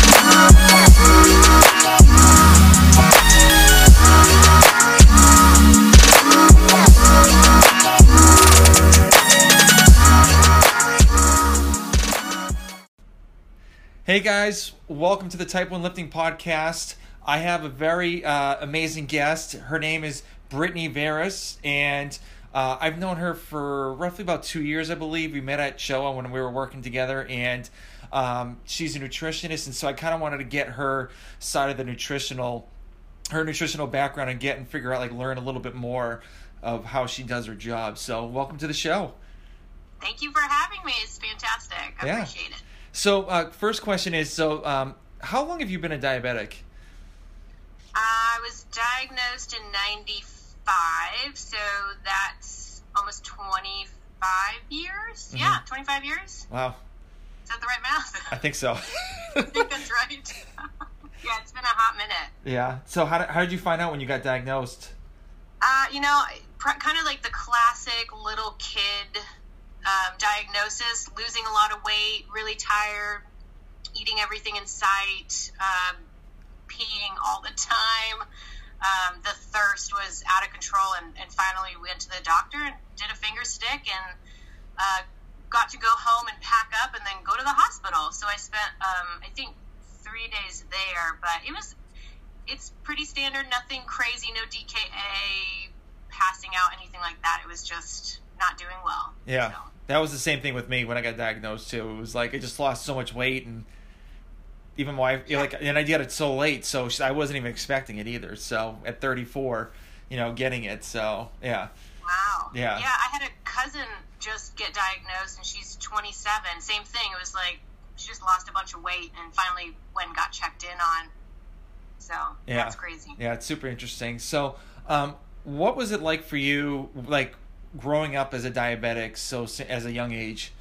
Hey guys, welcome to the Type 1 Lifting Podcast. I have a very amazing guest. Her name is Brittany Verras, and I've known her for roughly about 2 years, I believe. We met at Showa when we were working together, and she's a nutritionist, and so I kind of wanted to get her side of the her nutritional background and figure out, like, learn a little bit more of how she does her job. So welcome to the show. Thank you for having me. It's fantastic. I appreciate it. So first question is, how long have you been a diabetic? I was diagnosed in 95, so that's almost 25 years. Mm-hmm. Yeah, 25 years. Wow. Is that the right math? I think so. I think that's right. Yeah, it's been a hot minute. Yeah. So how did you find out when you got diagnosed? Kind of like the classic little kid diagnosis: losing a lot of weight, really tired, eating everything in sight, peeing all the time. The thirst was out of control, and finally went to the doctor and did a finger stick, and got to go home and pack up and then go to the hospital. So I spent I think 3 days there, but it's pretty standard, nothing crazy, no DKA, passing out, anything like that. It was just not doing well. Yeah. So that was the same thing with me when I got diagnosed too. It was like I just lost so much weight, and even my wife, and I got it so late, so I wasn't even expecting it either. So at 34, getting it. So yeah. Wow. Yeah. Yeah, I had a cousin just get diagnosed, and she's 27. Same thing. It was like she just lost a bunch of weight, and finally got checked in on. So yeah, that's crazy. Yeah, it's super interesting. So, what was it like for you, like, growing up as a diabetic, so as a young age?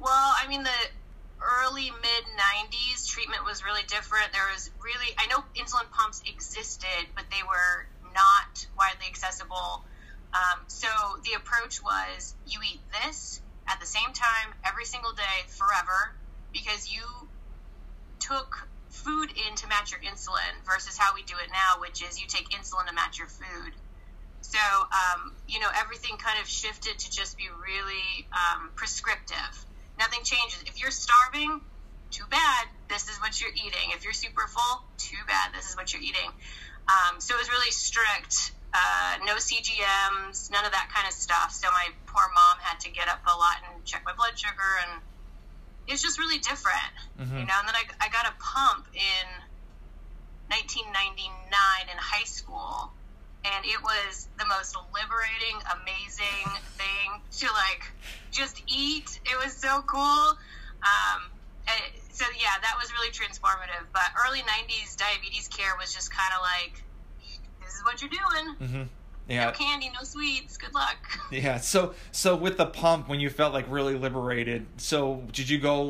Well, I mean, the early mid 90s treatment was really different. There was really, I know insulin pumps existed, but they were not widely accessible. So the approach was you eat this at the same time every single day forever, because you took food in to match your insulin versus how we do it now, which is you take insulin to match your food. So, everything kind of shifted to just be really prescriptive. Nothing changes. If you're starving, too bad, this is what you're eating. If you're super full, too bad, this is what you're eating. So it was really strict. No CGMs, none of that kind of stuff. So my poor mom had to get up a lot and check my blood sugar, and it was just really different. Mm-hmm. And then I got a pump in 1999 in high school. And it was the most liberating, amazing thing to, just eat. It was so cool. That was really transformative. But early 90s diabetes care was just kind of this is what you're doing. Mm-hmm. Yeah. No candy, no sweets. Good luck. Yeah. So with the pump, when you felt, really liberated, so did you go,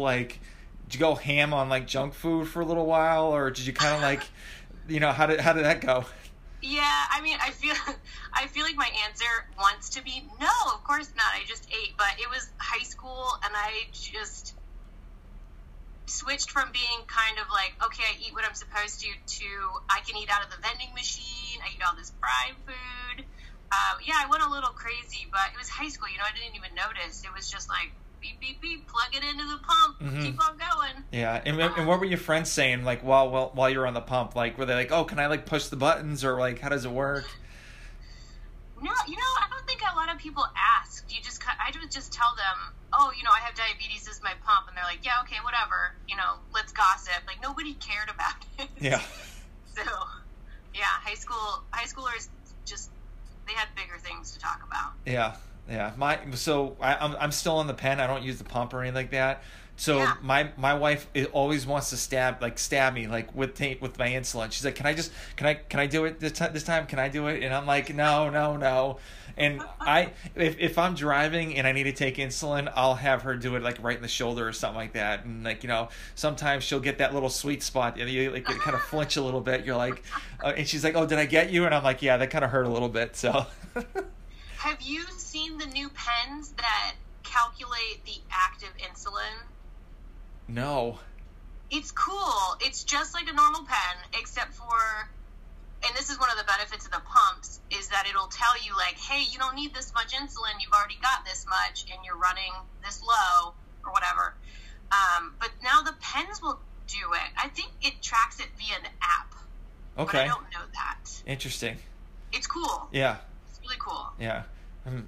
ham on, junk food for a little while? Or did you kind of, how did that go? Yeah, I feel like my answer wants to be no, of course not. I just ate, but it was high school, and I just switched from being kind of okay, I eat what I'm supposed to I can eat out of the vending machine. I eat all this fried food. I went a little crazy, but it was high school. I didn't even notice. It was just beep, beep, beep, plug it into the pump, mm-hmm. Keep on going. Yeah, and what were your friends saying, while you were on the pump? Were they oh, can I, push the buttons, or, how does it work? No, I don't think a lot of people asked. I would just tell them, I have diabetes, this is my pump, and they're yeah, okay. gossip. Like, nobody cared about it. Yeah. So, yeah, high schoolers just, they had bigger things to talk about. Yeah, yeah. So I'm still on the pen. I don't use the pump or anything like that. So yeah. my wife always wants to stab me like with my insulin. She's like, can I do it this time? Can I do it? And I'm like, no. And if I'm driving and I need to take insulin, I'll have her do it like right in the shoulder or something like that. And like, sometimes she'll get that little sweet spot. You like kind of flinch a little bit. You're like, and she's like, oh, did I get you? And I'm like, yeah, that kind of hurt a little bit. So. Have you seen the new pens that calculate the active insulin? No. It's cool. It's just like a normal pen, except for, and this is one of the benefits of the pumps, is that it'll tell you, like, hey, you don't need this much insulin. You've already got this much, and you're running this low or whatever. But now the pens will do it. I think it tracks it via an app. Okay. But I don't know that. Interesting. It's cool. Yeah. It's really cool. Yeah.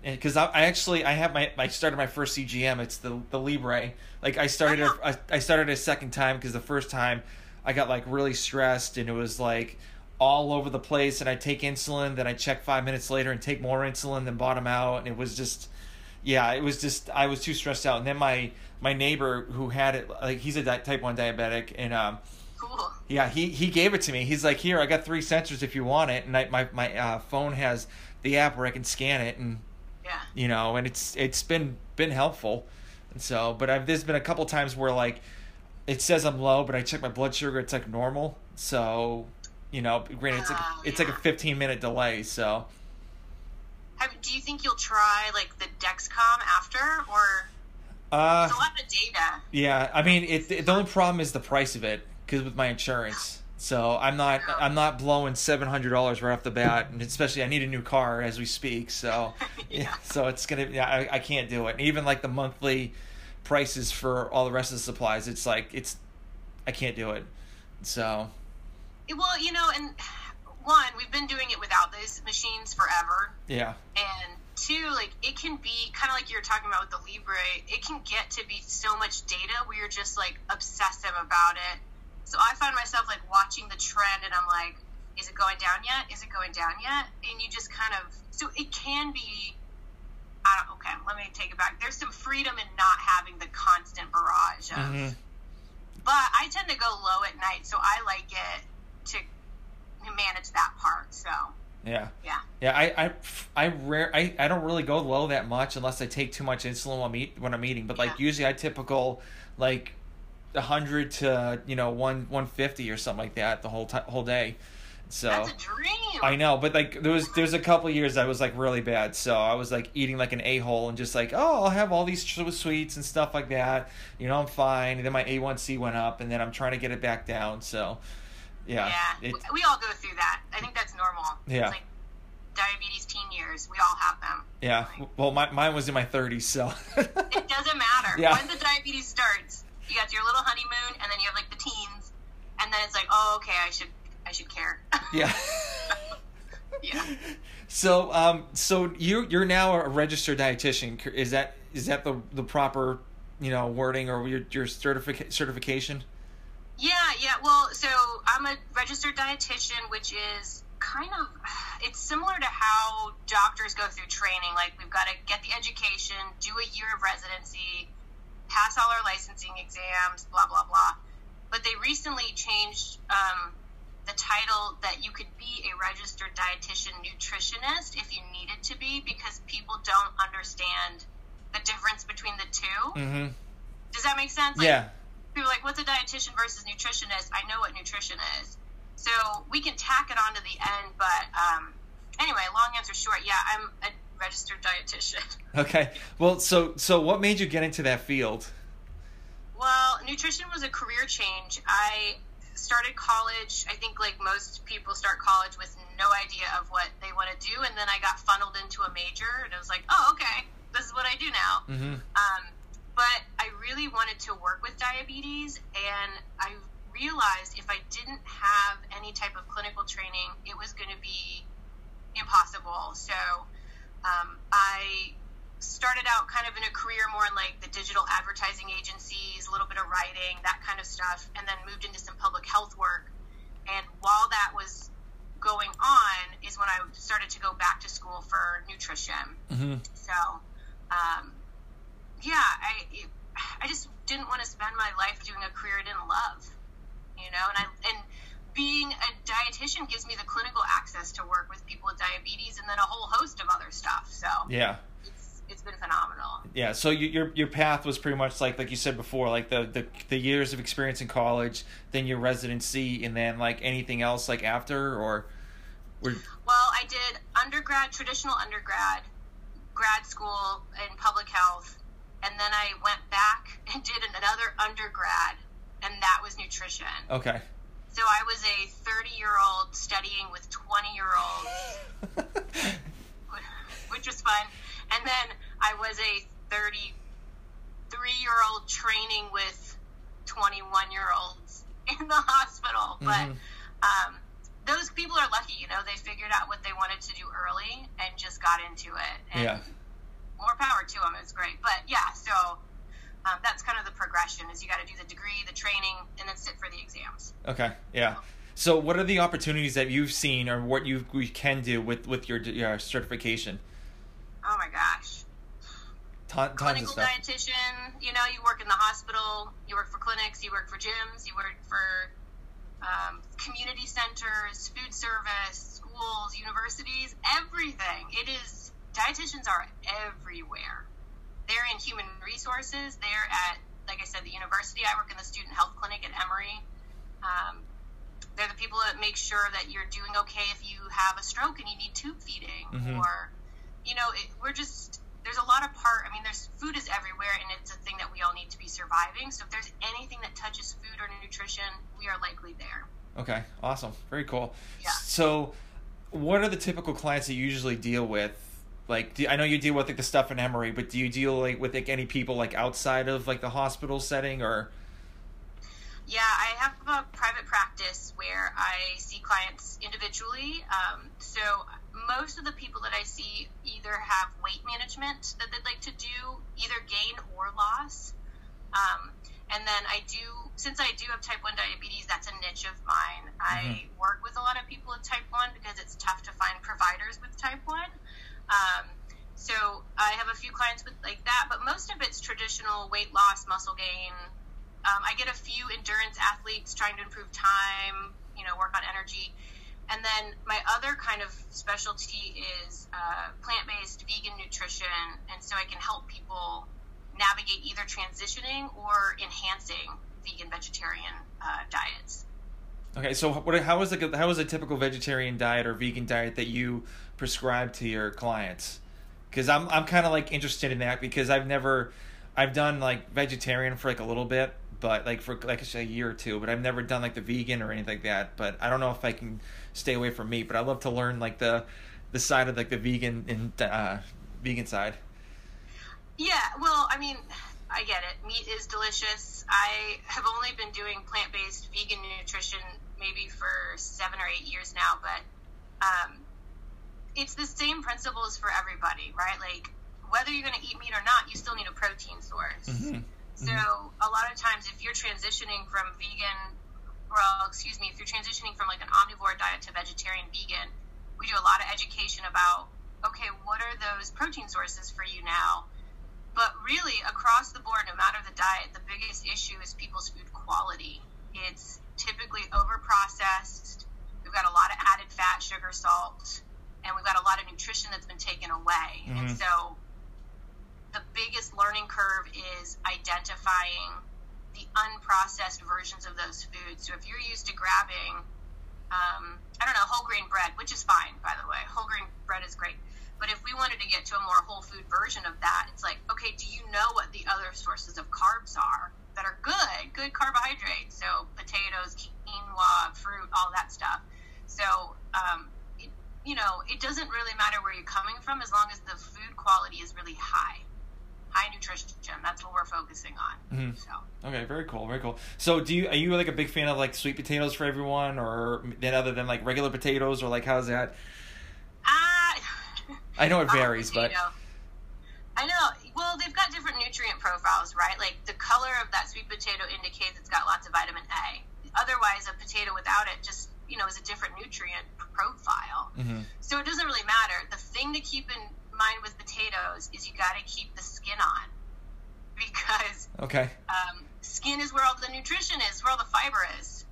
Because I started my first CGM. It's the Libre. Like I started a second time because the first time I got like really stressed and it was like all over the place. And I take insulin, then I check 5 minutes later and take more insulin, then bottom out. And it was just, I was too stressed out. And then my neighbor who had it, like he's a Type 1 diabetic, and cool. Yeah, he gave it to me. He's like, here, I got 3 sensors if you want it. And my phone has the app where I can scan it, and yeah, and it's been helpful. And so, but there's been a couple times where like it says I'm low, but I check my blood sugar, it's like normal. So, granted, it's like a 15-minute delay. So, do you think you'll try like the Dexcom after, or? It's a lot of data. Yeah, I mean, the only problem is the price of it, because with my insurance. So I'm not blowing $700 right off the bat, and especially I need a new car as we speak. So yeah. So it's gonna. Yeah, I can't do it. And even like the monthly prices for all the rest of the supplies, it's like I can't do it. So. Well, and one, we've been doing it without these machines forever. Yeah. And two, like it can be kind of like you were talking about with the Libre. It can get to be so much data where you're just like obsessive about it. So I find myself like watching the trend and I'm like, is it going down yet? Is it going down yet? And you just kind of, so it can be, let me take it back. There's some freedom in not having the constant barrage of, but I tend to go low at night. So I like it to manage that part. So yeah. I don't really go low that much unless I take too much insulin when I'm eating, but like usually I typical like 100 to 150 or something like that the whole day. So that's a dream. I know, but like there's a couple of years I was like really bad, so I was like eating like an a-hole and just like, oh, I'll have all these sweets and stuff like that, I'm fine. And then my A1C went up, and then I'm trying to get it back down. So yeah, we all go through that. I think that's normal. Yeah, it's like diabetes teen years, we all have them. Yeah, well mine was in my 30s, so it doesn't matter when the diabetes starts. You got your little honeymoon, and then you have like the teens, and then it's like, oh, okay, I should care. Yeah. Yeah. So, so you're now a registered dietitian. Is that the proper, wording, or your certification? Yeah. Well, so I'm a registered dietitian, which is kind of, it's similar to how doctors go through training. Like we've got to get the education, do a year of residency, pass all our licensing exams, blah, blah, blah. But they recently changed the title that you could be a registered dietitian nutritionist if you needed to be, because people don't understand the difference between the two. Mm-hmm. Does that make sense? Like, yeah. People are like, what's a dietitian versus nutritionist? I know what nutrition is. So we can tack it on to the end, but anyway, long answer short, yeah, I'm a registered dietitian. Okay. Well, so what made you get into that field? Well, nutrition was a career change. I started college. I think like most people start college with no idea of what they want to do, and then I got funneled into a major, and I was like, oh, okay, this is what I do now. Mm-hmm. But I really wanted to work with diabetes, and I realized if I didn't have any type of clinical training, it was going to be impossible. So I started out kind of in a career more in like the digital advertising agencies, a little bit of writing, that kind of stuff, and then moved into some public health work. And while that was going on is when I started to go back to school for nutrition. Mm-hmm. So, I just didn't want to spend my life doing a career I didn't love, you know, and being a dietitian gives me the clinical access to work with people with diabetes and then a whole host of other stuff. So yeah, it's been phenomenal. Yeah. So your path was pretty much like you said before, like the years of experience in college, then your residency, and then like anything else like after or. Well, I did traditional undergrad, grad school in public health. And then I went back and did another undergrad, and that was nutrition. Okay. So I was a 30-year-old studying with 20-year-olds, which was fun. And then I was a 33-year-old training with 21-year-olds in the hospital. Mm-hmm. But those people are lucky, you know. They figured out what they wanted to do early and just got into it. And yeah. More power to them. It was great. But yeah, so that's kind of the progression is you got to do the degree, the training, and then sit for the exams. Okay. Yeah. So what are the opportunities that you've seen or what you can do with your certification? Oh my gosh. Clinical dietitian, you know, you work in the hospital, you work for clinics, you work for gyms, you work for community centers, food service, schools, universities, everything. It is dietitians are everywhere. They're in human resources. They're at, like I said, the university. I work in the student health clinic at Emory. They're the people that make sure that you're doing okay if you have a stroke and you need tube feeding. Mm-hmm. Or, you know, there's a lot of there's food is everywhere and it's a thing that we all need to be surviving. So if there's anything that touches food or nutrition, we are likely there. Okay. Awesome. Very cool. Yeah. So what are the typical clients that you usually deal with? Like, I know you deal with, like, the stuff in Emory, but do you deal, like, with, like, any people, like, outside of, like, the hospital setting, or? Yeah, I have a private practice where I see clients individually. So most of the people that I see either have weight management that they'd like to do, either gain or loss. And then since I do have Type 1 diabetes, that's a niche of mine. Mm-hmm. I work with a lot of people with Type 1 because it's tough to find providers with Type 1. So I have a few clients with like that, but most of it's traditional weight loss, muscle gain. I get a few endurance athletes trying to improve time, you know, work on energy. And then my other kind of specialty is, plant-based vegan nutrition. And so I can help people navigate either transitioning or enhancing vegan vegetarian, diets. Okay, so how is a typical vegetarian diet or vegan diet that you prescribe to your clients? Because I'm kind of like interested in that because I've done like vegetarian for like a little bit, but like for like a year or two, but I've never done like the vegan or anything like that. But I don't know if I can stay away from meat, but I love to learn like the side of like the vegan and vegan side. Yeah, well, I mean, I get it. Meat is delicious. I have only been doing plant-based vegan nutrition maybe for 7 or 8 years now, but it's the same principles for everybody, right? Like, whether you're going to eat meat or not, you still need a protein source. Mm-hmm. So a lot of times if you're transitioning from like an omnivore diet to vegetarian vegan, we do a lot of education about, okay, what are those protein sources for you now? But really, across the board, no matter the diet, the biggest issue is people's food quality. It's typically overprocessed. We've got a lot of added fat, sugar, salt, and we've got a lot of nutrition that's been taken away. Mm-hmm. And so the biggest learning curve is identifying the unprocessed versions of those foods. So if you're used to grabbing, whole grain bread, which is fine, by the way. Whole grain bread is great. But if we wanted to get to a more whole food version of that, it's like, okay, do you know what the other sources of carbs are that are good carbohydrates? So potatoes, quinoa, fruit, all that stuff. So, it doesn't really matter where you're coming from as long as the food quality is really high nutrition. That's what we're focusing on. Mm-hmm. So. Okay, very cool, very cool. So are you like a big fan of like sweet potatoes for everyone or then other than like regular potatoes or like how's that? I know it varies, but I know. Well, they've got different nutrient profiles, right? Like the color of that sweet sweet potato indicates it's got lots of vitamin A. Otherwise, a potato without it just, you know, is a different nutrient profile. Mm-hmm. So it doesn't really matter. The thing to keep in mind with potatoes is you got to keep the skin on, because skin is where all the nutrition is, where all the fiber is.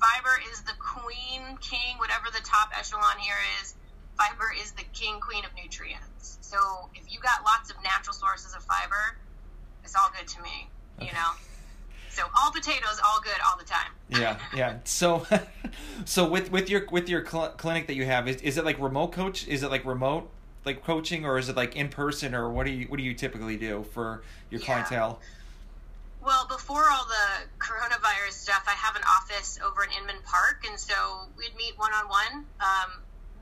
Fiber is the queen, king, whatever the top echelon here is. Fiber is the king, queen of nutrients. So if you got lots of natural sources of fiber, it's all good to me, you know? So all potatoes, all good, all the time. Yeah. So with your clinic that you have, is it like remote coach? Is it like remote, like coaching, or is it like in person, or what do you typically do for your clientele? Well, before all the coronavirus stuff, I have an office over in Inman Park, and so we'd meet one-on-one,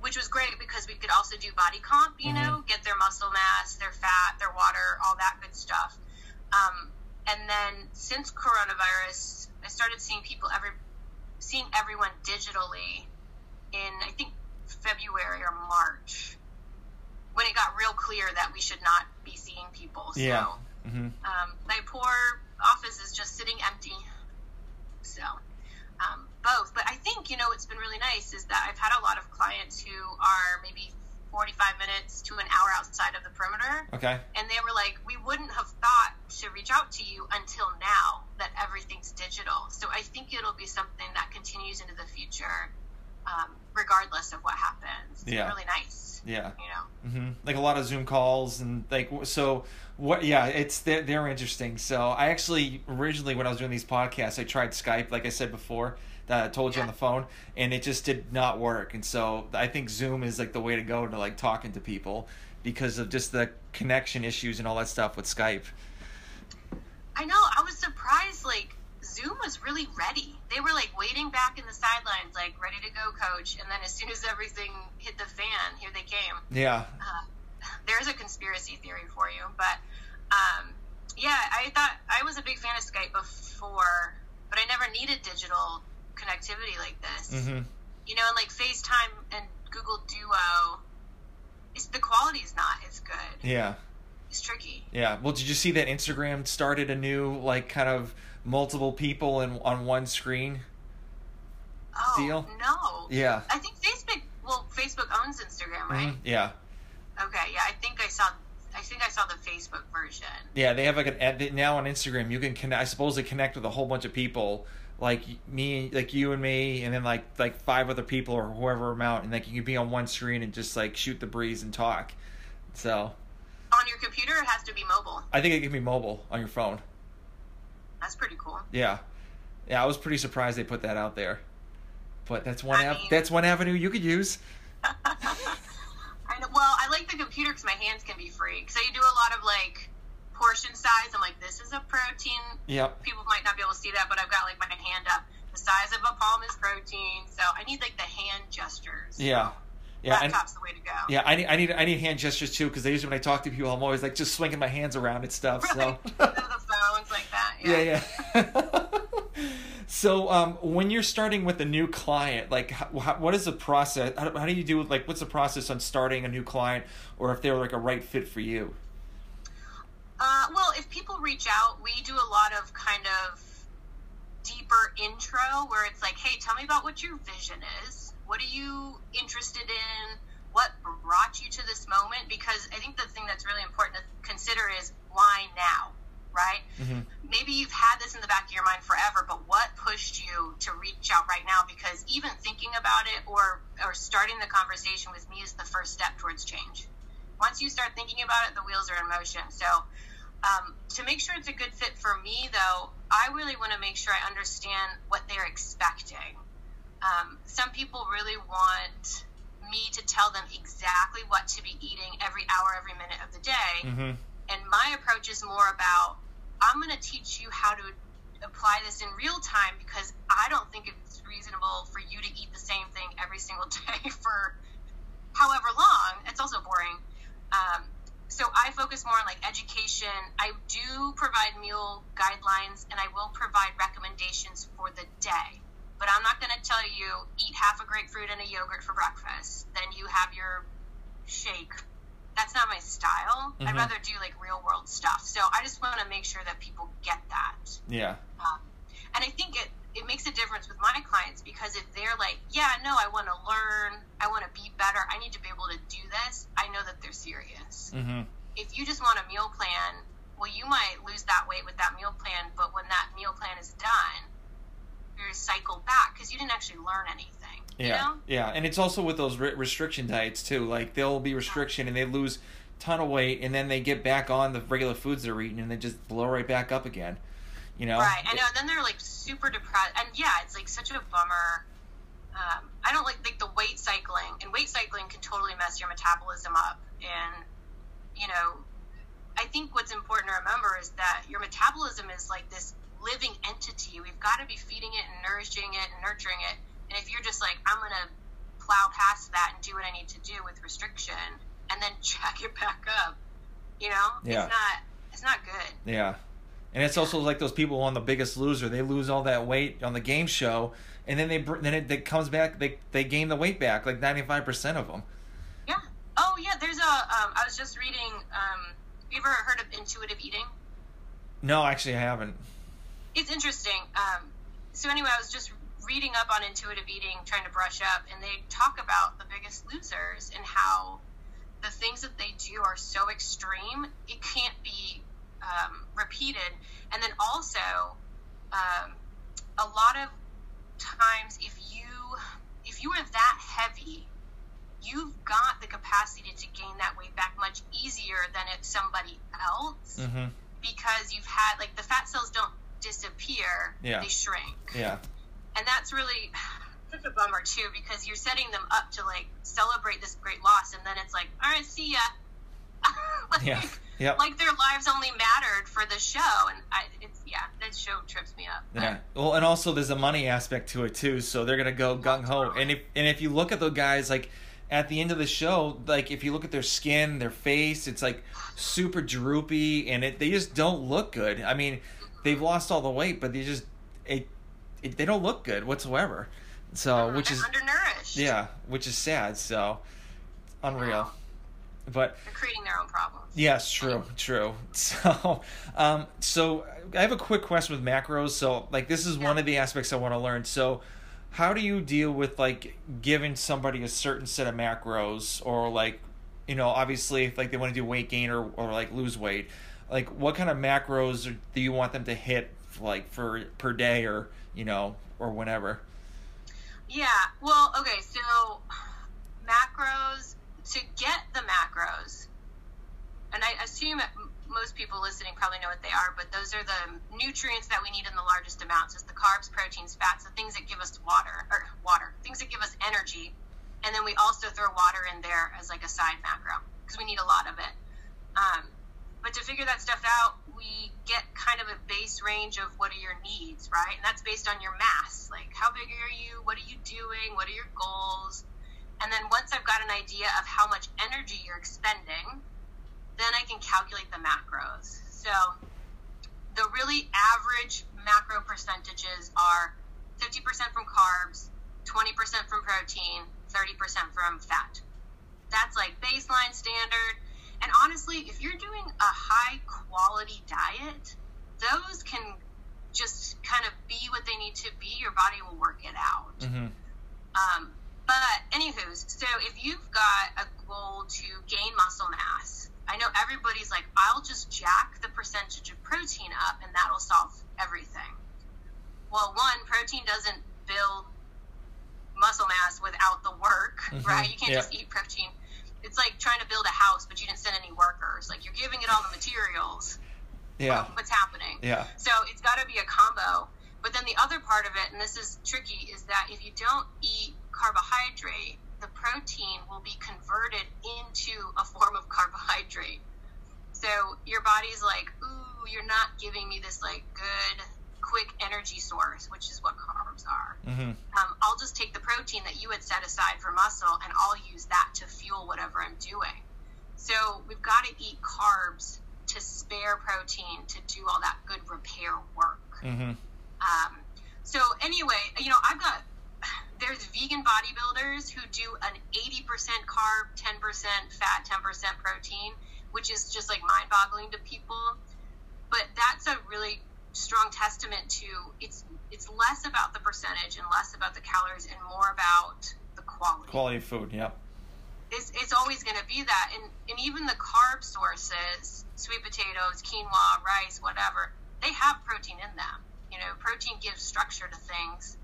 which was great because we could also do body comp, you mm-hmm. know, get their muscle mass, their fat, their water, all that good stuff. And then since coronavirus, I started seeing everyone digitally in, I think, February or March, when it got real clear that we should not be seeing people. So mm-hmm. My poor office is just sitting empty. So both. But I think, you know, what's been really nice is that I've had a lot of clients who are maybe 45 minutes to an hour outside of the perimeter. Okay. And they were like, we wouldn't have thought to reach out to you until now that everything's digital. So I think it'll be something that continues into the future, regardless of what happens. It's really nice. Yeah. You know? Mm-hmm. Like a lot of Zoom calls and like, so what, it's, they're interesting. So I actually, originally when I was doing these podcasts, I tried Skype, like I said before, that I told you on the phone, and it just did not work. And so I think Zoom is like the way to go to like talking to people because of just the connection issues and all that stuff with Skype. I know. I was surprised. Like Zoom was really ready. They were like waiting back in the sidelines, like ready to go, coach. And then as soon as everything hit the fan, here they came. Yeah. There's a conspiracy theory for you, but I thought I was a big fan of Skype before, but I never needed digital connectivity like this, mm-hmm. you know, and like FaceTime and Google Duo, the quality's not as good. Yeah, it's tricky. Yeah. Well, did you see that Instagram started a new like kind of multiple people on one screen deal? No. Yeah. I think Facebook owns Instagram, right? Mm-hmm. Yeah. Okay. Yeah, I think I saw the Facebook version. Yeah, they have like an now on Instagram you can connect with a whole bunch of people. Like me, like you and me, and then like five other people or whoever amount, and like you can be on one screen and just like shoot the breeze and talk. So on your computer, it has to be mobile. I think it can be mobile on your phone. That's pretty cool. Yeah, I was pretty surprised they put that out there, but that's one avenue you could use. I know. Well, I like the computer because my hands can be free. So you do a lot of like. Portion size, I'm like, this is a protein. Yep. People might not be able to see that, but I've got like my hand up. The size of a palm is protein, so I need like the hand gestures. Yeah. Laptop's the way to go. Yeah, I need hand gestures too, because usually when I talk to people, I'm always like just swinging my hands around and stuff. Right. So the phones like that. Yeah. So when you're starting with a new client, like what is the process? How do you do like what's the process on starting a new client, or if they're like a right fit for you? Well, if people reach out, we do a lot of kind of deeper intro where it's like, hey, tell me about what your vision is. What are you interested in? What brought you to this moment? Because I think the thing that's really important to consider is why now, right? Mm-hmm. Maybe you've had this in the back of your mind forever, but what pushed you to reach out right now? Because even thinking about it or starting the conversation with me is the first step towards change. Once you start thinking about it, the wheels are in motion. So to make sure it's a good fit for me, though, I really want to make sure I understand what they're expecting. Some people really want me to tell them exactly what to be eating every hour, every minute of the day. Mm-hmm. And my approach is more about, I'm going to teach you how to apply this in real time because I don't think it's reasonable for you to eat the same thing every single day for however long. It's also boring. So I focus more on like education. I do provide meal guidelines and I will provide recommendations for the day, but I'm not going to tell you eat half a grapefruit and a yogurt for breakfast. Then you have your shake that's not my style. Mm-hmm. I'd rather do like real world stuff. So I just want to make sure that people get that. Yeah. And I think it makes a difference with my clients, because if they're like, yeah, no, I want to learn, I want to be better, I need to be able to do this, I know that they're serious. Mm-hmm. If you just want a meal plan, well, you might lose that weight with that meal plan, but when that meal plan is done, you're cycled back because you didn't actually learn anything. Yeah, you know? Yeah, and it's also with those restriction diets too. Like, there'll be restriction and they lose a ton of weight, and then they get back on the regular foods they're eating and they just blow right back up again. You know? Right, I know. And then they're like super depressed, and yeah, it's like such a bummer. I don't like the weight cycling, and weight cycling can totally mess your metabolism up. And you know, I think what's important to remember is that your metabolism is like this living entity. We've got to be feeding it and nourishing it and nurturing it. And if you're just like, I'm gonna plow past that and do what I need to do with restriction, and then check it back up, you know, yeah. It's not good. Yeah. And it's also like those people on The Biggest Loser. They lose all that weight on the game show, and then it comes back. They gain the weight back, like 95% of them. Yeah. Oh yeah. There's a. I was just reading. You ever heard of intuitive eating? No, actually, I haven't. It's interesting. So anyway, I was just reading up on intuitive eating, trying to brush up, and they talk about The Biggest Losers and how the things that they do are so extreme it can't be repeated. And then also a lot of times if you are that heavy, you've got the capacity to gain that weight back much easier than if somebody else, mm-hmm. because you've had like the fat cells don't disappear, yeah. they shrink. Yeah. And that's really such a bummer too, because you're setting them up to like celebrate this great loss, and then it's like, all right, see ya. Like, yeah. Yep. Like their lives only mattered for the show, and that show trips me up. Yeah, well, and also there's a money aspect to it too, so they're gonna go gung ho. And if you look at the guys, like at the end of the show, like if you look at their skin, their face, it's like super droopy, and they just don't look good. I mean, they've lost all the weight, but they just they don't look good whatsoever. So which is undernourished. Yeah, which is sad. So unreal. Wow. But they're creating their own problems. Yes, true. So, so I have a quick question with macros. So, like, this is one of the aspects I want to learn. So, how do you deal with like giving somebody a certain set of macros, or like, you know, obviously if like they want to do weight gain or like lose weight, like what kind of macros do you want them to hit, like for per day or you know or whenever? Yeah. Well, okay. So, macros. To get the macros, and I assume most people listening probably know what they are, but those are the nutrients that we need in the largest amounts. It's the carbs, proteins, fats, the things that give us things that give us energy. And then we also throw water in there as like a side macro because we need a lot of it. But to figure that stuff out, we get kind of a base range of what are your needs, right? And that's based on your mass. Like, how big are you? What are you doing? What are your goals? And then once I've got an idea of how much energy you're expending, then I can calculate the macros. So the really average macro percentages are 50% from carbs, 20% from protein, 30% from fat. That's like baseline standard. And honestly, if you're doing a high quality diet, those can just kind of be what they need to be. Your body will work it out. Mm-hmm. But anywho, so if you've got a goal to gain muscle mass, I know everybody's like, I'll just jack the percentage of protein up and that'll solve everything. Well, one, protein doesn't build muscle mass without the work, mm-hmm. right? You can't just eat protein. It's like trying to build a house, but you didn't send any workers. Like, you're giving it all the materials. Yeah. What's happening? Yeah. So it's got to be a combo. But then the other part of it, and this is tricky, is that if you don't eat carbohydrate, the protein will be converted into a form of carbohydrate. So your body's like, ooh, you're not giving me this like good quick energy source, which is what carbs are. Mm-hmm. I'll just take the protein that you had set aside for muscle and I'll use that to fuel whatever I'm doing. So we've got to eat carbs to spare protein to do all that good repair work. Mm-hmm. So anyway, you know, I've got there's vegan bodybuilders who do an 80% carb, 10% fat, 10% protein, which is just like mind-boggling to people. But that's a really strong testament to it's less about the percentage and less about the calories and more about the quality. Quality of food, yeah. It's always going to be that. And even the carb sources, sweet potatoes, quinoa, rice, whatever, they have protein in them. You know, protein gives structure to things.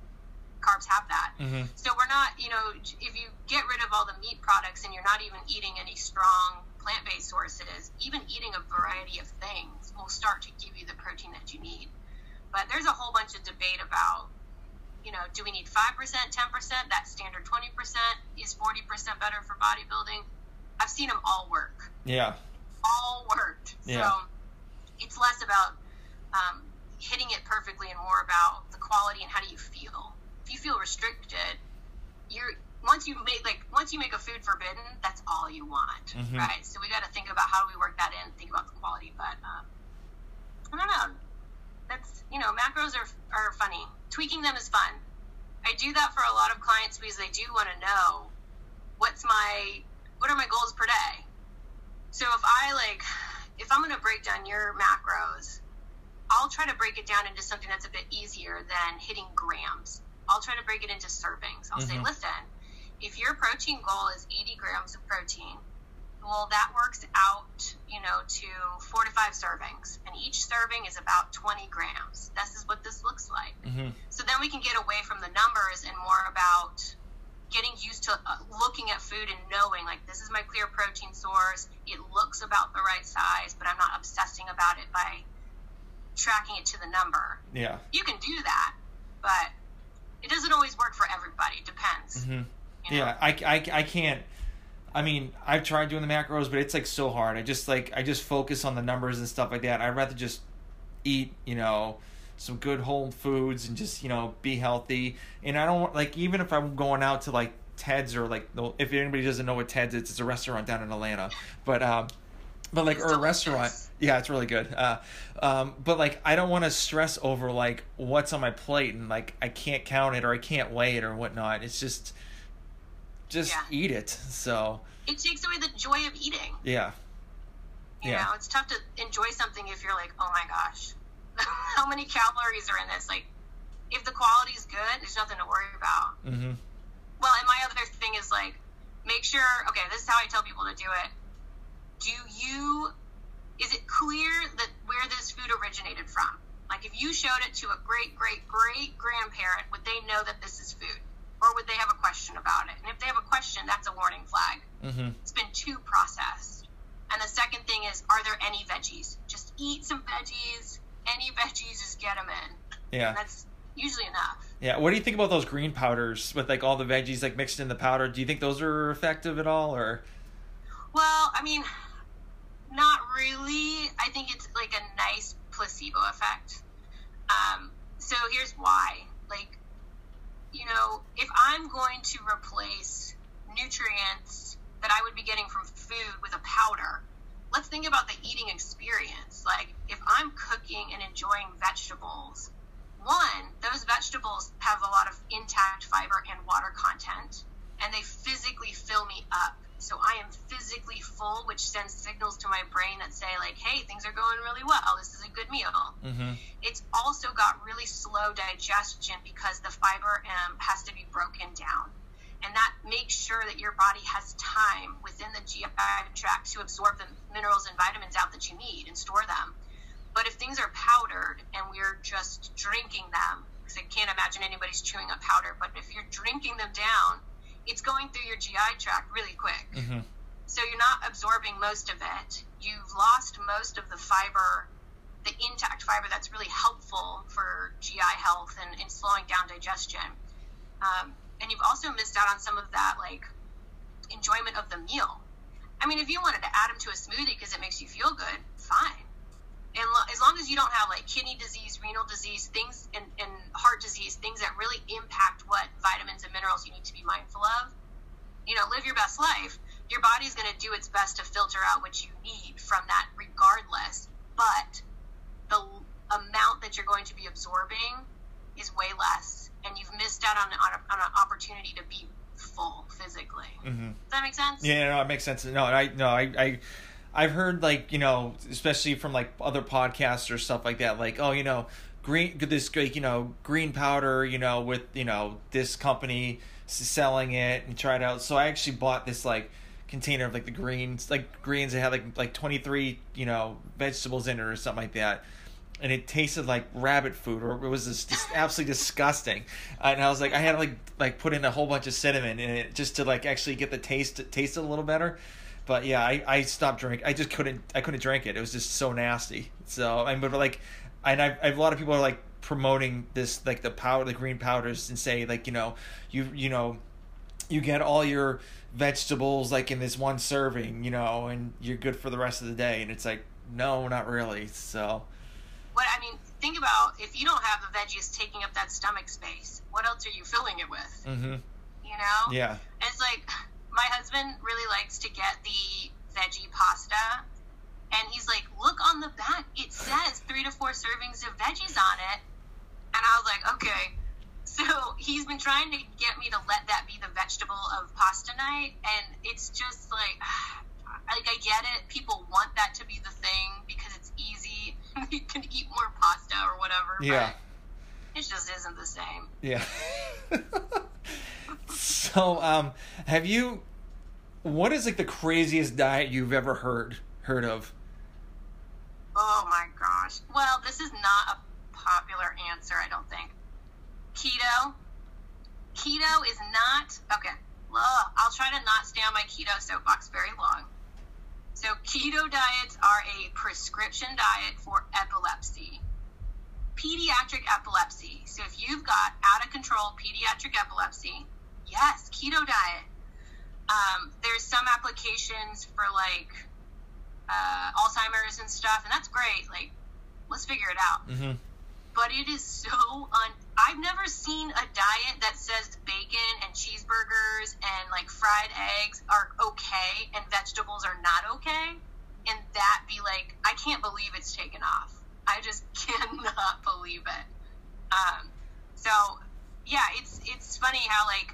Carbs have that. Mm-hmm. So we're not, you know, if you get rid of all the meat products and you're not even eating any strong plant-based sources, even eating a variety of things will start to give you the protein that you need. But there's a whole bunch of debate about, you know, do we need 5%, 10%, that standard 20%, is 40% better for bodybuilding? I've seen them all work. Yeah. All worked. Yeah. So it's less about hitting it perfectly and more about the quality and how do you feel. If you feel restricted, once you make a food forbidden, that's all you want, mm-hmm. right? So we got to think about how do we work that in, think about the quality. But I don't know. That's, you know, macros are funny. Tweaking them is fun. I do that for a lot of clients because they do want to know what are my goals per day. So if I'm going to break down your macros, I'll try to break it down into something that's a bit easier than hitting grams. I'll try to break it into servings. I'll mm-hmm. say, listen, if your protein goal is 80 grams of protein, well, that works out, you know, to 4 to 5 servings. And each serving is about 20 grams. This is what this looks like. Mm-hmm. So then we can get away from the numbers and more about getting used to looking at food and knowing, like, this is my clear protein source. It looks about the right size, but I'm not obsessing about it by tracking it to the number. Yeah. You can do that, but it doesn't always work for everybody. It depends. Mm-hmm. You know? Yeah, I can't. I mean, I've tried doing the macros, but it's like so hard. I just focus on the numbers and stuff like that. I'd rather just eat, you know, some good whole foods and just, you know, be healthy. And I don't like, even if I'm going out to like Ted's or like, if anybody doesn't know what Ted's is, it's a restaurant down in Atlanta, but like, or a restaurant. Yeah, it's really good. But like, I don't want to stress over like what's on my plate and like, I can't count it or I can't weigh it or whatnot. It's just yeah. eat it. So it takes away the joy of eating. Yeah. You know, it's tough to enjoy something if you're like, oh my gosh, how many calories are in this? Like, if the quality is good, there's nothing to worry about. Mm-hmm. Well, and my other thing is like, make sure, okay, this is how I tell people to do it. Is it clear that where this food originated from? Like, if you showed it to a great, great, great grandparent, would they know that this is food? Or would they have a question about it? And if they have a question, that's a warning flag. Mm-hmm. It's been too processed. And the second thing is, are there any veggies? Just eat some veggies. Any veggies, just get them in. Yeah. And that's usually enough. Yeah. What do you think about those green powders with like all the veggies like mixed in the powder? Do you think those are effective at all, or? Well, I mean, not really. I think it's like a nice placebo effect. So here's why. Like, you know, if I'm going to replace nutrients that I would be getting from food with a powder, let's think about the eating experience. Like, if I'm cooking and enjoying vegetables, one, those vegetables have a lot of intact fiber and water content, and they physically fill me up. So I am physically full, which sends signals to my brain that say, like, hey, things are going really well. This is a good meal. Mm-hmm. It's also got really slow digestion because the fiber has to be broken down. And that makes sure that your body has time within the GI tract to absorb the minerals and vitamins out that you need and store them. But if things are powdered and we're just drinking them, because I can't imagine anybody's chewing up powder, but if you're drinking them down, it's going through your GI tract really quick. Mm-hmm. So you're not absorbing most of it. You've lost most of the fiber, the intact fiber that's really helpful for GI health and in slowing down digestion. And you've also missed out on some of that, like, enjoyment of the meal. I mean, if you wanted to add them to a smoothie because it makes you feel good, fine. And as long as you don't have like kidney disease, renal disease, things, and heart disease, things that really impact what vitamins and minerals you need to be mindful of, you know, live your best life. Your body's going to do its best to filter out what you need from that regardless. But the amount that you're going to be absorbing is way less, and you've missed out on an opportunity to be full physically. Mm-hmm. Does that make sense? Yeah, no, it makes sense. I've heard, like, you know, especially from like other podcasts or stuff like that, like, oh, you know, green powder, you know, with, you know, this company selling it, and try it out. So I actually bought this like container of like the greens, that had like 23, you know, vegetables in it or something like that. And it tasted like rabbit food, or it was just absolutely disgusting. And I was like, I had to like put in a whole bunch of cinnamon in it just to like actually get the taste it a little better. But yeah, I stopped drinking. I couldn't drink it. It was just so nasty. So I mean, but like, and I've a lot of people are like promoting this, like the powder, the green powders, and say like, you know, you get all your vegetables like in this one serving, you know, and you're good for the rest of the day. And it's like, no, not really. So. What I mean, think about if you don't have the veggies taking up that stomach space, what else are you filling it with? Mm-hmm. You know? Yeah. It's like my husband really likes to get the veggie pasta, and he's like, look on the back, it says 3 to 4 servings of veggies on it. And I was like, okay. So he's been trying to get me to let that be the vegetable of pasta night, and it's just like I get it. People want that to be the thing because it's easy. You can eat more pasta or whatever. Yeah. But it just isn't the same. Yeah. So, what is like the craziest diet you've ever heard of? Oh my gosh. Well, this is not a popular answer, I don't think. Keto. Keto is not, okay. Well, I'll try to not stay on my keto soapbox very long. So keto diets are a prescription diet for epilepsy, pediatric epilepsy. So if you've got out of control pediatric epilepsy, yes, keto diet. There's some applications for like Alzheimer's and stuff, and that's great. Like, let's figure it out. Mm-hmm. But it is I've never seen a diet that says bacon and cheeseburgers and like fried eggs are okay and vegetables are not okay, and that be like, I can't believe it's taken off. I just cannot believe it. So yeah, it's funny how like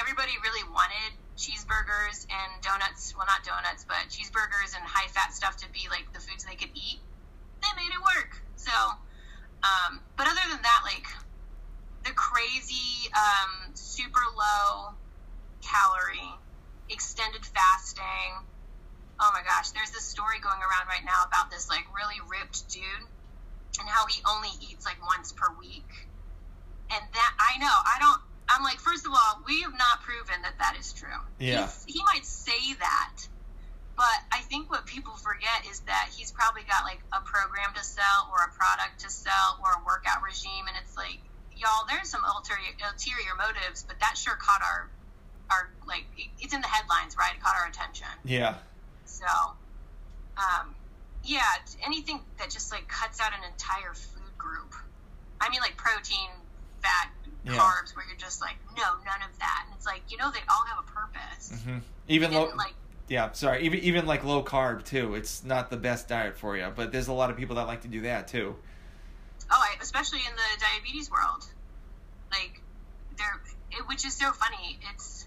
everybody really wanted cheeseburgers and donuts. Well, not donuts, but cheeseburgers and high fat stuff to be like the foods they could eat. They made it work. So. But other than that, like the crazy, super low calorie, extended fasting. Oh my gosh. There's this story going around right now about this like really ripped dude and how he only eats like once per week. And that, I'm like, first of all, we have not proven that that is true. Yeah. He might say that. But I think what people forget is that he's probably got like a program to sell or a product to sell or a workout regime. And it's like, y'all, there's some ulterior motives, but that sure caught our like, it's in the headlines, right? It caught our attention. Yeah. So, yeah, anything that just like cuts out an entire food group. I mean like protein, fat, carbs, where you're just like, no, none of that. And it's like, you know, they all have a purpose. Mm-hmm. Even like low carb too. It's not the best diet for you, but there's a lot of people that like to do that too. Oh, especially in the diabetes world, like which is so funny. It's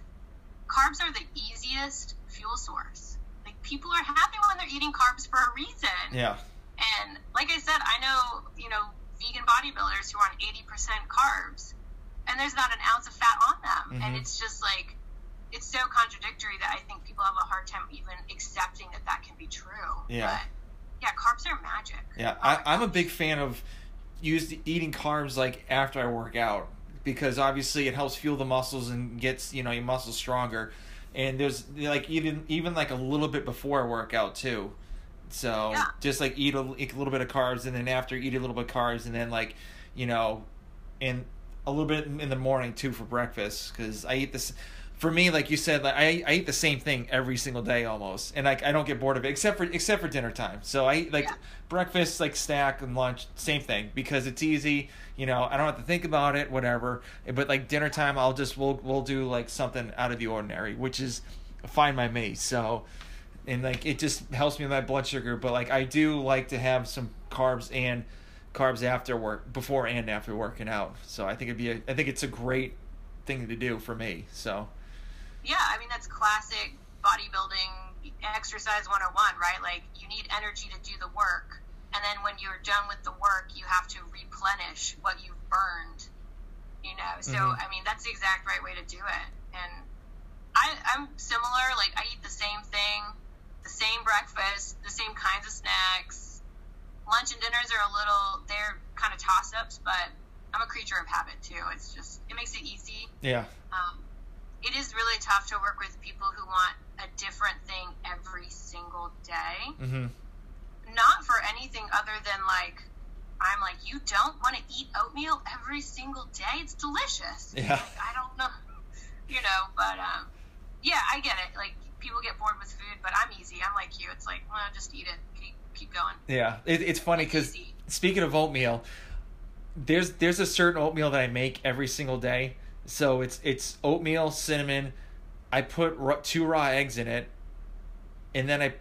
carbs are the easiest fuel source. Like people are happy when they're eating carbs for a reason. Yeah. And like I said, I know, you know, vegan bodybuilders who are on 80% carbs, and there's not an ounce of fat on them, mm-hmm. and it's just like. It's so contradictory that I think people have a hard time even accepting that that can be true. Yeah. But yeah, carbs are magic. Yeah, I'm a big fan of eating carbs like after I work out, because obviously it helps fuel the muscles and gets, you know, your muscles stronger. And there's like even like a little bit before I work out too. So yeah. Just like eat a little bit of carbs, and then after eat a little bit of carbs, and then like, you know, and a little bit in the morning too for breakfast, because I eat this. For me, like you said, like I eat the same thing every single day almost, and like I don't get bored of it except for dinner time. So I eat like breakfast, like snack and lunch, same thing, because it's easy. You know, I don't have to think about it, whatever. But like dinner time, we'll do like something out of the ordinary, which is fine by me. So, and like it just helps me with my blood sugar. But like I do like to have some carbs and carbs after work, before and after working out. So I think it'd be a, I think it's a great thing to do for me. So yeah, I mean, that's classic bodybuilding exercise 101, right? Like, you need energy to do the work, and then when you're done with the work, you have to replenish what you've burned, you know? So I mean, that's the exact right way to do it. And I'm similar. Like, I eat the same thing, the same breakfast, the same kinds of snacks. Lunch and dinners are a little, they're kind of toss-ups, but I'm a creature of habit too. It's just, it makes it easy. Yeah. It is really tough to work with people who want a different thing every single day. Not for anything other than, like, I'm like, you don't want to eat oatmeal every single day? It's delicious. Yeah. Like, I don't know. You know, but, yeah, I get it. Like, people get bored with food, but I'm easy. I'm like you. It's like, well, just eat it. Keep going. Yeah. It's funny because, speaking of oatmeal, there's a certain oatmeal that I make every single day. So it's oatmeal, cinnamon. I put 2 raw eggs in it. And then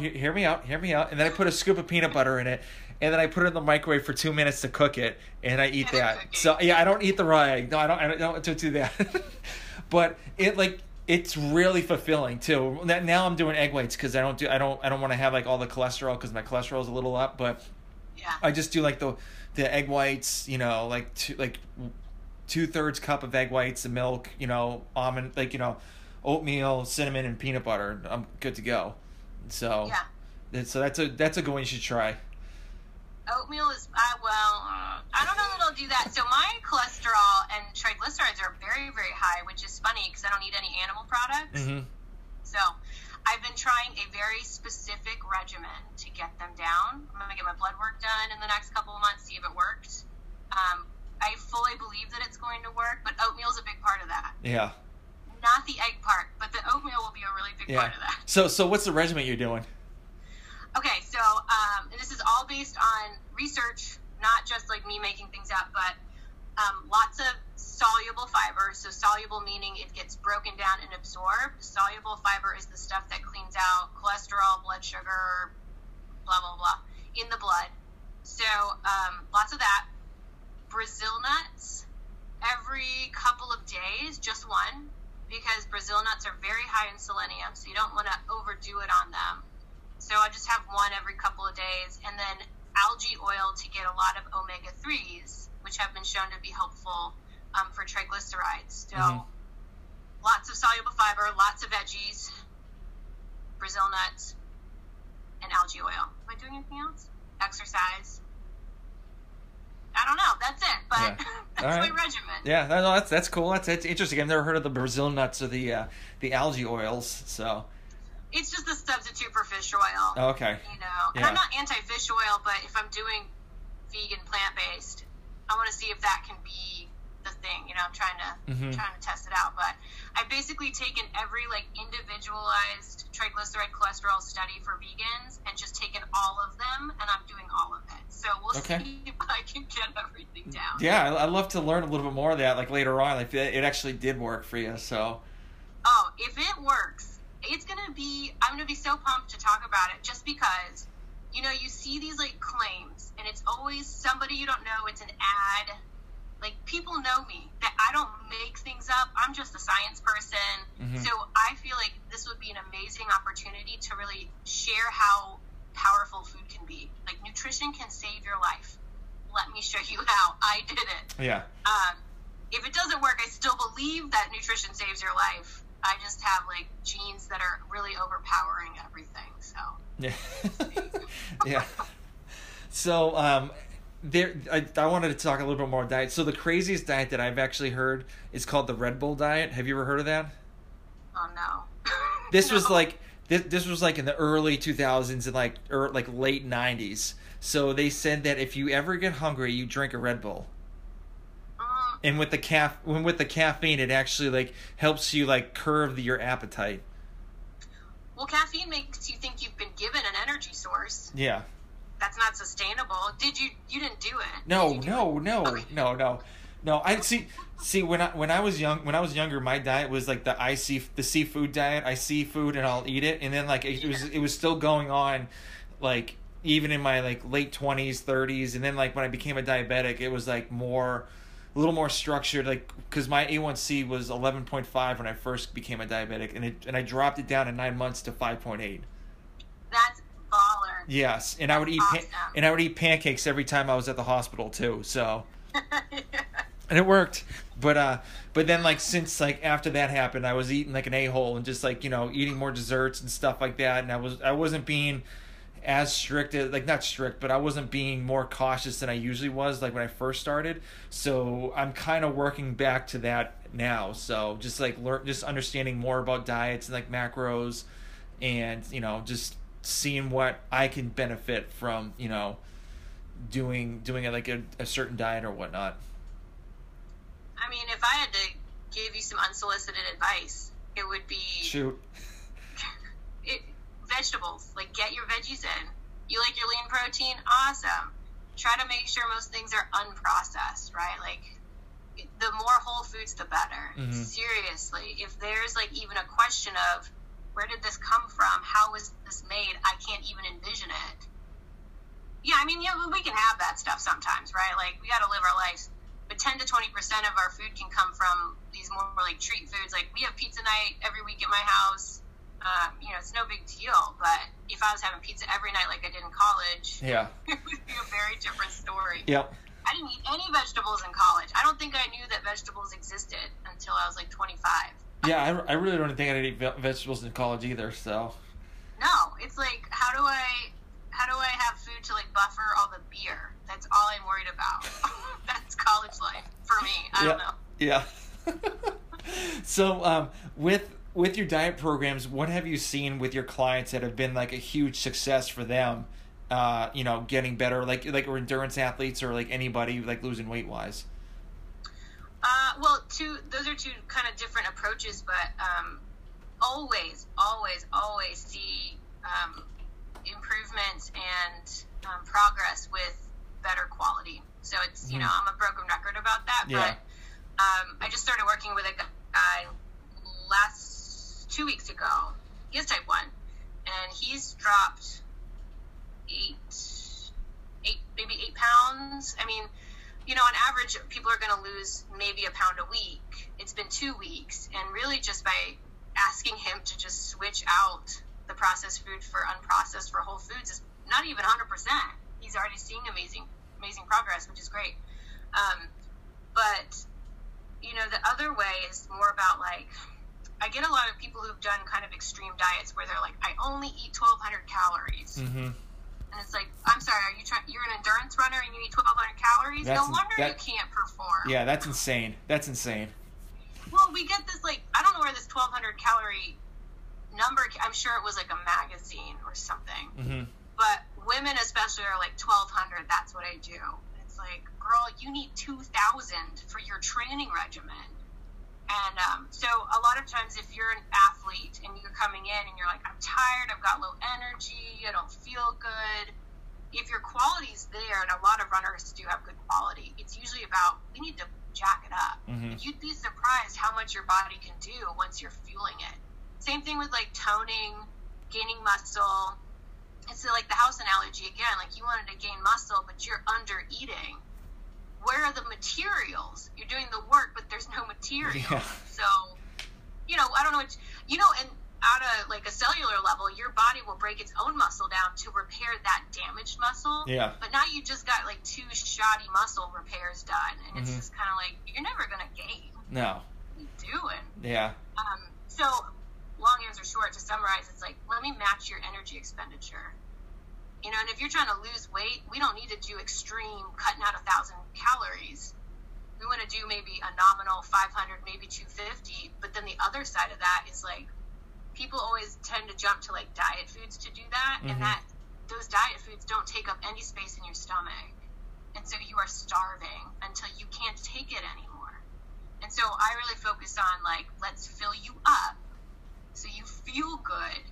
hear me out. And then I put a scoop of peanut butter in it. And then I put it in the microwave for 2 minutes to cook it. And I eat that. So yeah, I don't eat the raw egg. No, I don't do that. But it's really fulfilling too. Now I'm doing egg whites because I don't want to have like all the cholesterol because my cholesterol is a little up. But yeah, I just do like the egg whites, you know, like 2/3 cup of egg whites, the milk, you know, almond, like, you know, oatmeal, cinnamon, and peanut butter. I'm good to go. So yeah, so that's a good one you should try. Oatmeal is, I don't know that I'll do that. So my cholesterol and triglycerides are very, very high, which is funny because I don't eat any animal products. So I've been trying a very specific regimen to get them down. I'm going to get my blood work done in the next couple of months, see if it worked. I fully believe that it's going to work, but oatmeal is a big part of that. Yeah. Not the egg part, but the oatmeal will be a really big part of that. So what's the regimen you're doing? Okay, so and this is all based on research, not just like me making things up, but lots of soluble fiber. So soluble meaning it gets broken down and absorbed. Soluble fiber is the stuff that cleans out cholesterol, blood sugar, blah, blah, blah, in the blood. So lots of that. Brazil nuts every couple of days, just one, because Brazil nuts are very high in selenium, so you don't want to overdo it on them. So I just have one every couple of days, and then algae oil to get a lot of omega-3s, which have been shown to be helpful for triglycerides. So lots of soluble fiber, lots of veggies, Brazil nuts, and algae oil. Am I doing anything else? Exercise. I don't know. That's it, but that's right. My regimen. Yeah, no, that's cool. That's interesting. I've never heard of the Brazil nuts or the algae oils, so... It's just a substitute for fish oil. Oh, okay. You know, and I'm not anti-fish oil, but if I'm doing vegan, plant-based, I want to see if that can be the thing. You know, I'm trying to test it out. But I've basically taken every like individualized triglyceride cholesterol study for vegans and just taken all of them, and I'm doing all of it. So we'll see if I can get everything down. Yeah, I'd love to learn a little bit more of that, like later on, like it actually did work for you. So. Oh, if it works. It's going to be, I'm going to be so pumped to talk about it just because, you know, you see these like claims and it's always somebody you don't know. It's an ad. Like, people know me, that I don't make things up. I'm just a science person. So I feel like this would be an amazing opportunity to really share how powerful food can be. Like, nutrition can save your life. Let me show you how I did it. Yeah. If it doesn't work, I still believe that nutrition saves your life. I just have like genes that are really overpowering everything. So yeah. So I wanted to talk a little bit more diet. So the craziest diet that I've actually heard is called the Red Bull diet. Have you ever heard of that? Oh no. This was like this was like in the early 2000s and like late 90s. So they said that if you ever get hungry, you drink a Red Bull. And with the caffeine, it actually like helps you like curb your appetite. Well, caffeine makes you think you've been given an energy source. Yeah. That's not sustainable. Did you? You didn't do it. No. I see when I was younger, my diet was like the seafood diet. I see food and I'll eat it, and then like it was still going on, like even in my like late 20s, 30s, and then like when I became a diabetic, it was like more, a little more structured, like because my A1C was 11.5 when I first became a diabetic, and I dropped it down in 9 months to 5.8. That's baller. Yes, and I would eat awesome. I would eat pancakes every time I was at the hospital too. So, yeah. And it worked, but then like since like after that happened, I was eating like an a-hole and just like, you know, eating more desserts and stuff like that, and I wasn't being as strict as, like, not strict, but I wasn't being more cautious than I usually was, like, when I first started. So I'm kind of working back to that now. So just like just understanding more about diets and like macros, and, you know, just seeing what I can benefit from, you know, doing like a certain diet or whatnot. I mean, if I had to give you some unsolicited advice, it would be shoot. Vegetables, like, get your veggies in. You like your lean protein? Awesome. Try to make sure most things are unprocessed, right? Like, the more whole foods, the better. Mm-hmm. Seriously, if there's like even a question of where did this come from, how was this made, I can't even envision it. Yeah, I mean, yeah, we can have that stuff sometimes, right? Like, we got to live our lives, but 10 to 20% of our food can come from these more like treat foods. Like, we have pizza night every week at my house. You know, it's no big deal, but if I was having pizza every night like I did in college, yeah, it would be a very different story. Yep. I didn't eat any vegetables in college. I don't think I knew that vegetables existed until I was like 25. Yeah, I really don't think I did eat vegetables in college either, so. No, it's like, how do I have food to like buffer all the beer? That's all I'm worried about. That's college life for me. I don't know. Yeah. So, with your diet programs, what have you seen with your clients that have been like a huge success for them, you know, getting better, like endurance athletes or like anybody like losing weight wise? Well, those are two kind of different approaches, but always see improvements and progress with better quality. So it's, you know, I'm a broken record about that, yeah. But I just started working with a guy last 2 weeks ago. He has type 1, and he's dropped maybe 8 pounds. I mean, you know, on average, people are going to lose maybe a pound a week. It's been 2 weeks, and really just by asking him to just switch out the processed food for unprocessed for whole foods is not even 100%. He's already seeing amazing progress, which is great. But, you know, the other way is more about like, I get a lot of people who've done kind of extreme diets where they're like, I only eat 1,200 calories. Mm-hmm. And it's like, I'm sorry, are you you're an endurance runner and you eat 1,200 calories? No wonder you can't perform. Yeah, that's insane. That's insane. Well, we get this, like, I don't know where this 1,200 calorie number, I'm sure it was like a magazine or something. Mm-hmm. But women especially are like, 1,200, that's what I do. It's like, girl, you need 2,000 for your training regimen. And so a lot of times if you're an athlete and you're coming in and you're like, I'm tired, I've got low energy, I don't feel good. If your quality's there, and a lot of runners do have good quality, it's usually about, we need to jack it up. Mm-hmm. You'd be surprised how much your body can do once you're fueling it. Same thing with like toning, gaining muscle. It's like the house analogy again, like you wanted to gain muscle, but you're under eating. Where are the materials? You're doing the work, but there's no material. Yeah. So, you know, I don't know what, you know, and at a, like a cellular level, your body will break its own muscle down to repair that damaged muscle. Yeah. But now you just got like 2 shoddy muscle repairs done. And it's just kind of like, you're never going to gain. No. What are you doing? Yeah. So long answer short, to summarize, it's like, let me match your energy expenditure. You know, and if you're trying to lose weight, we don't need to do extreme cutting out 1,000 calories. We want to do maybe a nominal 500, maybe 250. But then the other side of that is like, people always tend to jump to like diet foods to do that. Mm-hmm. And that those diet foods don't take up any space in your stomach. And so you are starving until you can't take it anymore. And so I really focus on like, let's fill you up so you feel good.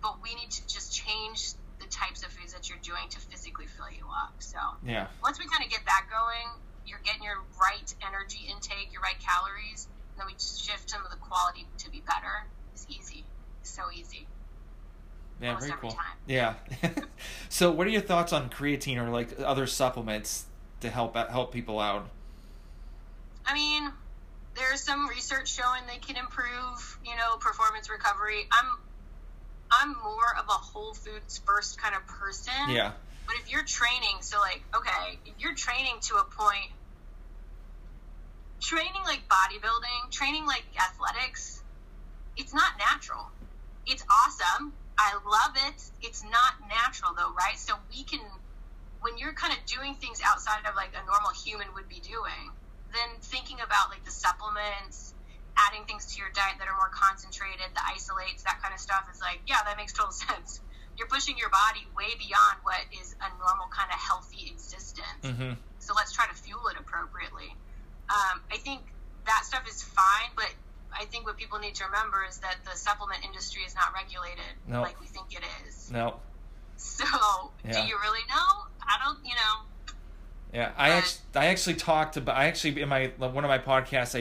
But we need to just change the types of foods that you're doing to physically fill you up. So yeah, once we kind of get that going, you're getting your right energy intake, your right calories, and then we just shift some of the quality to be better. It's easy. It's so easy. Yeah, very cool. Time. Yeah. So what are your thoughts on creatine or like other supplements to help people out? I mean, there's some research showing they can improve, performance recovery. I'm more of a whole foods first kind of person. Yeah. But if you're training, if you're training to a point, training like bodybuilding, training like athletics, it's not natural. It's awesome. I love it. It's not natural though, right? So when you're kind of doing things outside of like a normal human would be doing, then thinking about like the supplements, adding things to your diet that are more concentrated, the isolates, that kind of stuff is like, yeah, that makes total sense. You're pushing your body way beyond what is a normal kind of healthy existence. Mm-hmm. So let's try to fuel it appropriately. I think that stuff is fine, but I think what people need to remember is that the supplement industry is not regulated like we think it is. No. So, yeah. Do you really know? I don't, Yeah, I actually talked about in one of my podcasts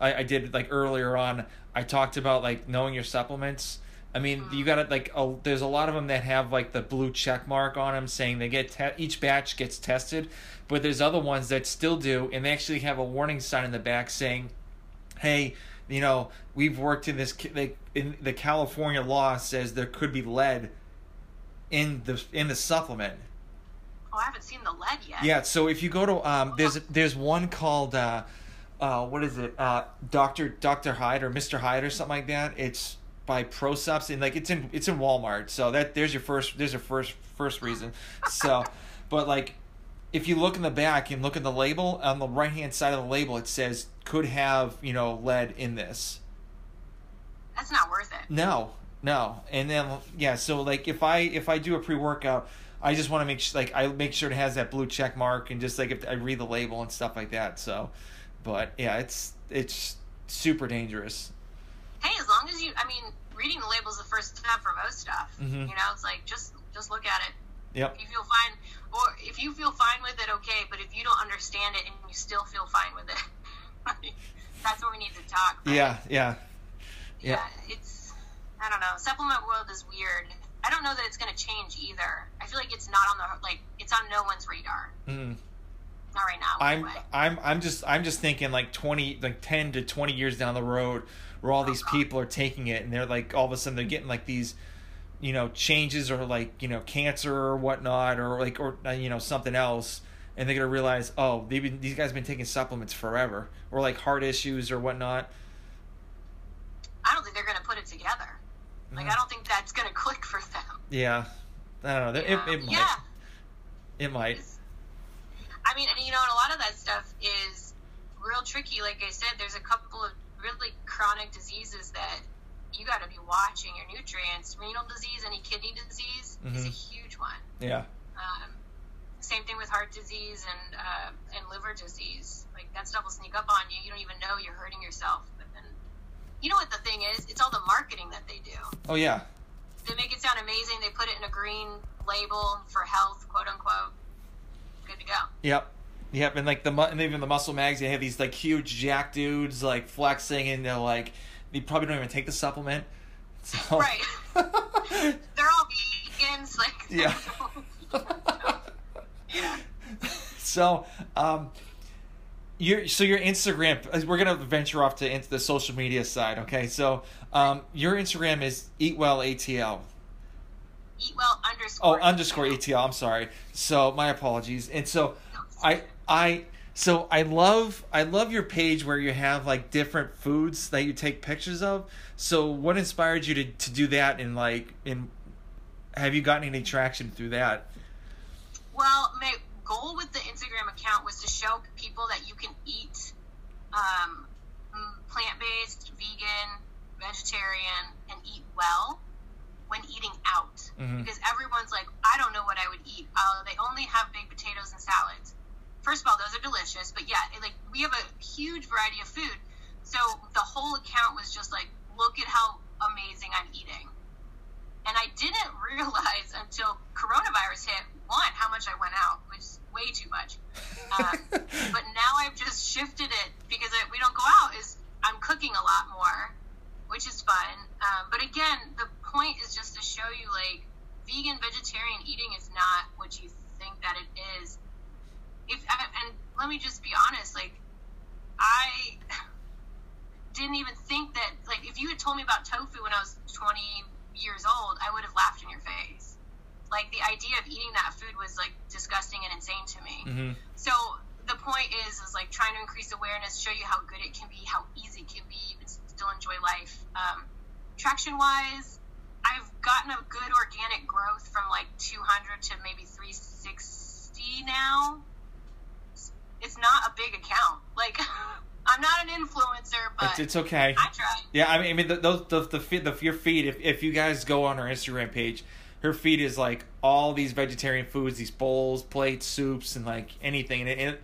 I did like earlier on, I talked about like knowing your supplements. I mean, you got to there's a lot of them that have like the blue check mark on them saying they get each batch gets tested, but there's other ones that still do, and they actually have a warning sign in the back saying, "Hey, we've worked in this. In the California law says there could be lead in the supplement." Oh, I haven't seen the lead yet. Yeah, so if you go to there's one called what is it? Dr. Hyde or Mr. Hyde or something like that. It's by ProSups, and it's in Walmart. So that there's your first reason. So, but if you look in the back and look at the label, on the right hand side of the label it says could have lead in this. That's not worth it. No, and then so if I do a pre-workout, I just want to make sure it has that blue check mark, and just if I read the label and stuff like that. So, but yeah, it's super dangerous. Hey, as long as reading the label's the first step for most stuff. Mm-hmm. It's just look at it. Yep. If you feel fine with it, okay. But if you don't understand it and you still feel fine with it, that's when we need to talk. Right? Yeah. It's I don't know. Supplement world is weird. I don't know that it's going to change either. I feel like it's not on the it's on no one's radar. Mm. Not right now. I'm just thinking 10 to 20 years down the road, where all these people are taking it and they're all of a sudden they're getting these, changes or cancer or whatnot or something else, and they're gonna realize these guys have been taking supplements forever or heart issues or whatnot. I don't think they're gonna put it together. I don't think that's gonna click for them. Yeah, I don't know. Yeah. It might. Yeah. It might. And a lot of that stuff is real tricky. Like I said, there's a couple of really chronic diseases that you got to be watching your nutrients. Renal disease, any kidney disease is a huge one. Yeah. Same thing with heart disease and liver disease. That stuff will sneak up on you. You don't even know you're hurting yourself. But then, what the thing is? It's all the marketing that they do. Oh yeah. They make it sound amazing. They put it in a green label for health, quote unquote. Good to go. Yep, and and even the muscle mags, they have these huge jack dudes flexing, and they're they probably don't even take the supplement. So. Right. They're all vegans, yeah. Yeah. So, your Instagram. We're gonna venture off to the social media side, okay? So, your Instagram is eatwellatl. Eatwell _ _ATL. I'm sorry. So my apologies. And so I love your page where you have different foods that you take pictures of. So what inspired you to do that, and have you gotten any traction through that? Well, my goal with the Instagram account was to show people that you can eat plant-based, vegan, vegetarian, and eat well when eating out. Mm-hmm. Because everyone's I don't know what I would eat. They only have baked potatoes and salads. First of all, those are delicious, but yeah, we have a huge variety of food. So the whole account was just look at how amazing I'm eating. And I didn't realize until coronavirus hit, one, how much I went out, which is way too much. But now I've just shifted it because we don't go out. I'm cooking a lot more, which is fun. But again, the point is just to show you didn't even think that, like, if you had told me about tofu when I was 20 years old, I would have laughed in your face. Like, the idea of eating that food was, like, disgusting and insane to me. Mm-hmm. So the point is like trying to increase awareness, show you how good it can be, how easy it can be, you can still enjoy life. Traction wise, I've gotten a good organic growth from like 200 to maybe 360 now. It's not a big account. Like, I'm not an influencer, but it's okay. I try. Yeah, I mean, your feed. If you guys go on her Instagram page, her feed is like all these vegetarian foods, these bowls, plates, soups, and like anything. And it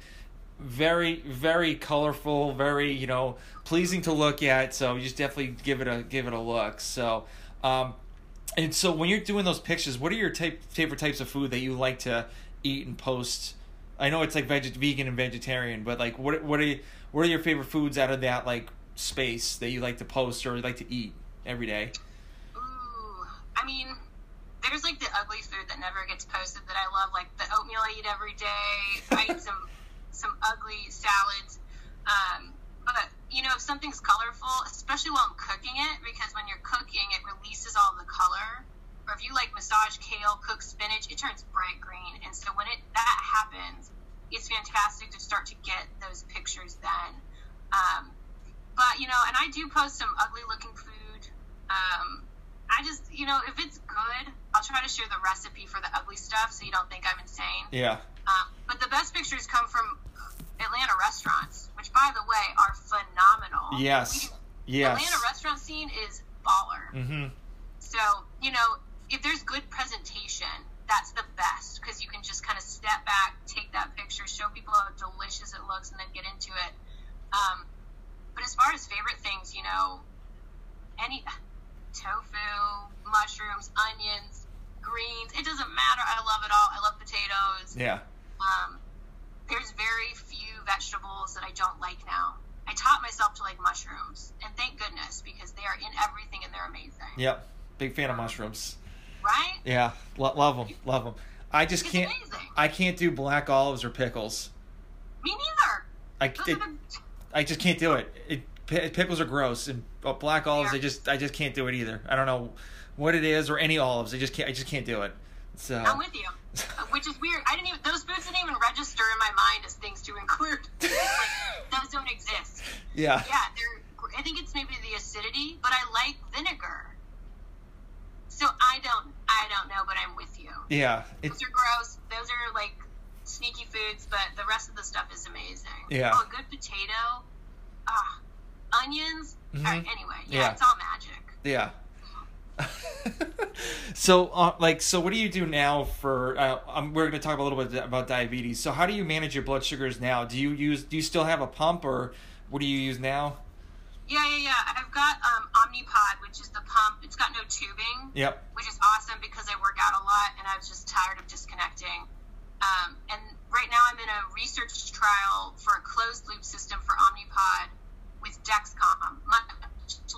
very, very colorful, very pleasing to look at. So you just definitely give it a look. So. And so when you're doing those pictures, what are your favorite types of food that you like to eat and post? I know it's like vegan and vegetarian, but like what are your favorite foods out of that like space that you like to post or like to eat every day? Ooh, I mean, there's like the ugly food that never gets posted that I love, like the oatmeal I eat every day. I eat some ugly salads. But, if something's colorful, especially while I'm cooking it, because when you're cooking, it releases all the color. Or if you, like, massage kale, cook spinach, it turns bright green. And so when that happens, it's fantastic to start to get those pictures then. But, and I do post some ugly-looking food. I just, if it's good, I'll try to share the recipe for the ugly stuff so you don't think I'm insane. Yeah. But the best pictures come from Atlanta restaurants, which, by the way, are phenomenal. Yes. Yes. Atlanta restaurant scene is baller. Mm-hmm. So, if there's good presentation, that's the best, because you can just kind of step back, take that picture, show people how delicious it looks, and then get into it. But as far as favorite things, any tofu, mushrooms, onions, greens, it doesn't matter. I love it all. I love potatoes. Yeah. There's very few vegetables that I don't like now. I taught myself to like mushrooms, and thank goodness, because they are in everything and they're amazing. Yep, big fan of mushrooms. Right? Yeah, love them. I can't do black olives or pickles. Me neither. I just can't do it. Pickles are gross, and black olives, I just can't do it either. I don't know what it is, or any olives. I just can't do it. So. I'm with you, which is weird. Those foods didn't even register in my mind as things to include. Like, those don't exist. Yeah. Yeah, I think it's maybe the acidity, but I like vinegar. So I don't know, but I'm with you. Yeah. Those are gross. Those are like sneaky foods, but the rest of the stuff is amazing. Yeah. Oh, a good potato. Onions. Mm-hmm. All right, anyway, yeah, it's all magic. Yeah. So what do you do now for we're going to talk a little bit about diabetes. So how do you manage your blood sugars now? Do you still have a pump, or what do you use now? Yeah. I've got Omnipod, which is the pump. It's got no tubing. Yep. Which is awesome because I work out a lot and I was just tired of disconnecting. And right now I'm in a research trial for a closed loop system for Omnipod with Dexcom.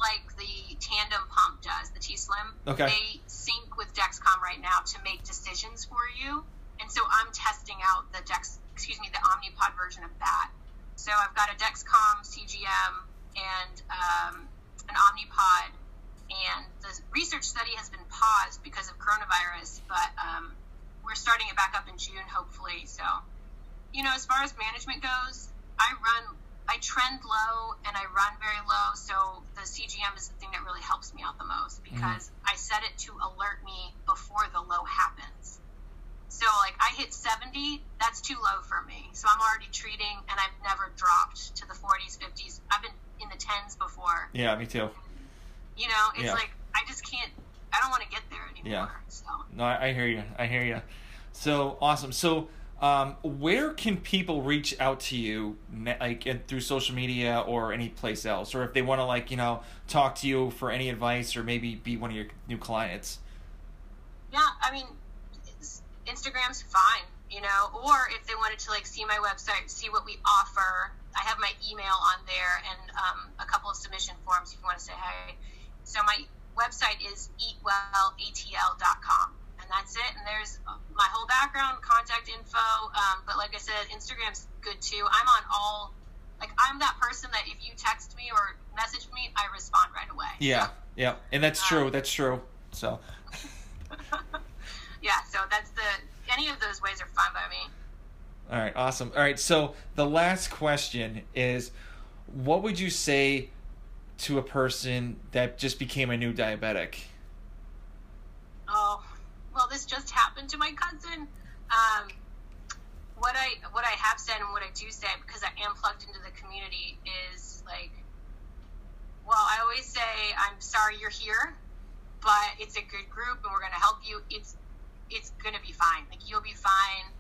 Like the Tandem pump does, the T-Slim. Okay. They sync with Dexcom right now to make decisions for you. And so I'm testing out the Omnipod version of that. So I've got a Dexcom CGM and an Omnipod, and the research study has been paused because of coronavirus, but we're starting it back up in June, hopefully. So, as far as management goes, I trend low and I run very low, so the CGM is the thing that really helps me out the most because I set it to alert me before the low happens. So, like, I hit 70, that's too low for me. So I'm already treating, and I've never dropped to the 40s, 50s. I've been in the 10s before. Yeah, me too. It's like I just can't – I don't want to get there anymore. Yeah. So. No, I hear you. So, awesome. So – where can people reach out to you, like through social media or any place else, or if they want to talk to you for any advice or maybe be one of your new clients? Yeah, I mean, Instagram's fine, or if they wanted to see my website, see what we offer, I have my email on there and a couple of submission forms if you want to say hey. So my website is eatwellatl.com. And that's it. And there's my whole background, contact info. But like I said, Instagram's good too. I'm on all, I'm that person that if you text me or message me, Yeah, and that's true. That's true. So. Yeah, so that's any of those ways are fine by me. All right, awesome. All right, so the last question is, what would you say to a person that just became a new diabetic? Oh, well, this just happened to my cousin. What I have said and what I do say, because I am plugged into the community, is like, well, I always say, I'm sorry you're here, but it's a good group and we're going to help you. It's going to be fine. Like, you'll be fine.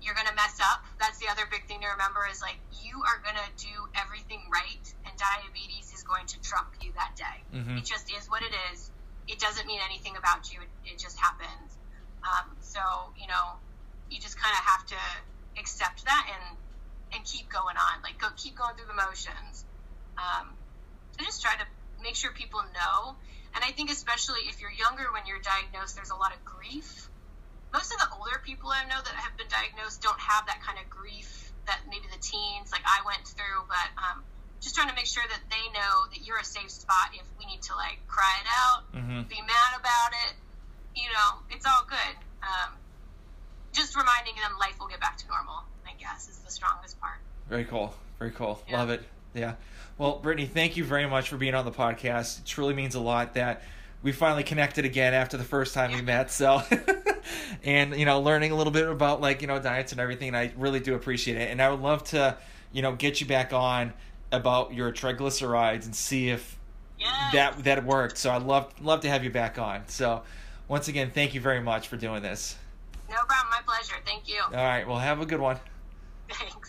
You're going to mess up. That's the other big thing to remember is, like, you are going to do everything right, and diabetes is going to trump you that day. Mm-hmm. It just is what it is. It doesn't mean anything about you. It just happens. So, you know, you just kind of have to accept that and keep going on. Like, keep going through the motions. So just try to make sure people know. And I think especially if you're younger when you're diagnosed, there's a lot of grief. Most of the older people I know that have been diagnosed don't have that kind of grief that maybe the teens, like I went through, but just trying to make sure that they know that you're a safe spot if we need to, like, cry it out, mm-hmm. be mad about it, you know, it's all good. Just reminding them life will get back to normal, I guess, is the strongest part. Very cool. Very cool. Yeah. Love it. Yeah. Well, Brittany, thank you very much for being on the podcast. It truly means a lot that we finally connected again after the first time we met. So, and, you know, learning a little bit about, like, you know, diets and everything. And I really do appreciate it. And I would love to, you know, get you back on about your triglycerides and see if that worked. So I'd love to have you back on. So once again, thank you very much for doing this. No problem. My pleasure. Thank you. All right. Well, have a good one. Thanks.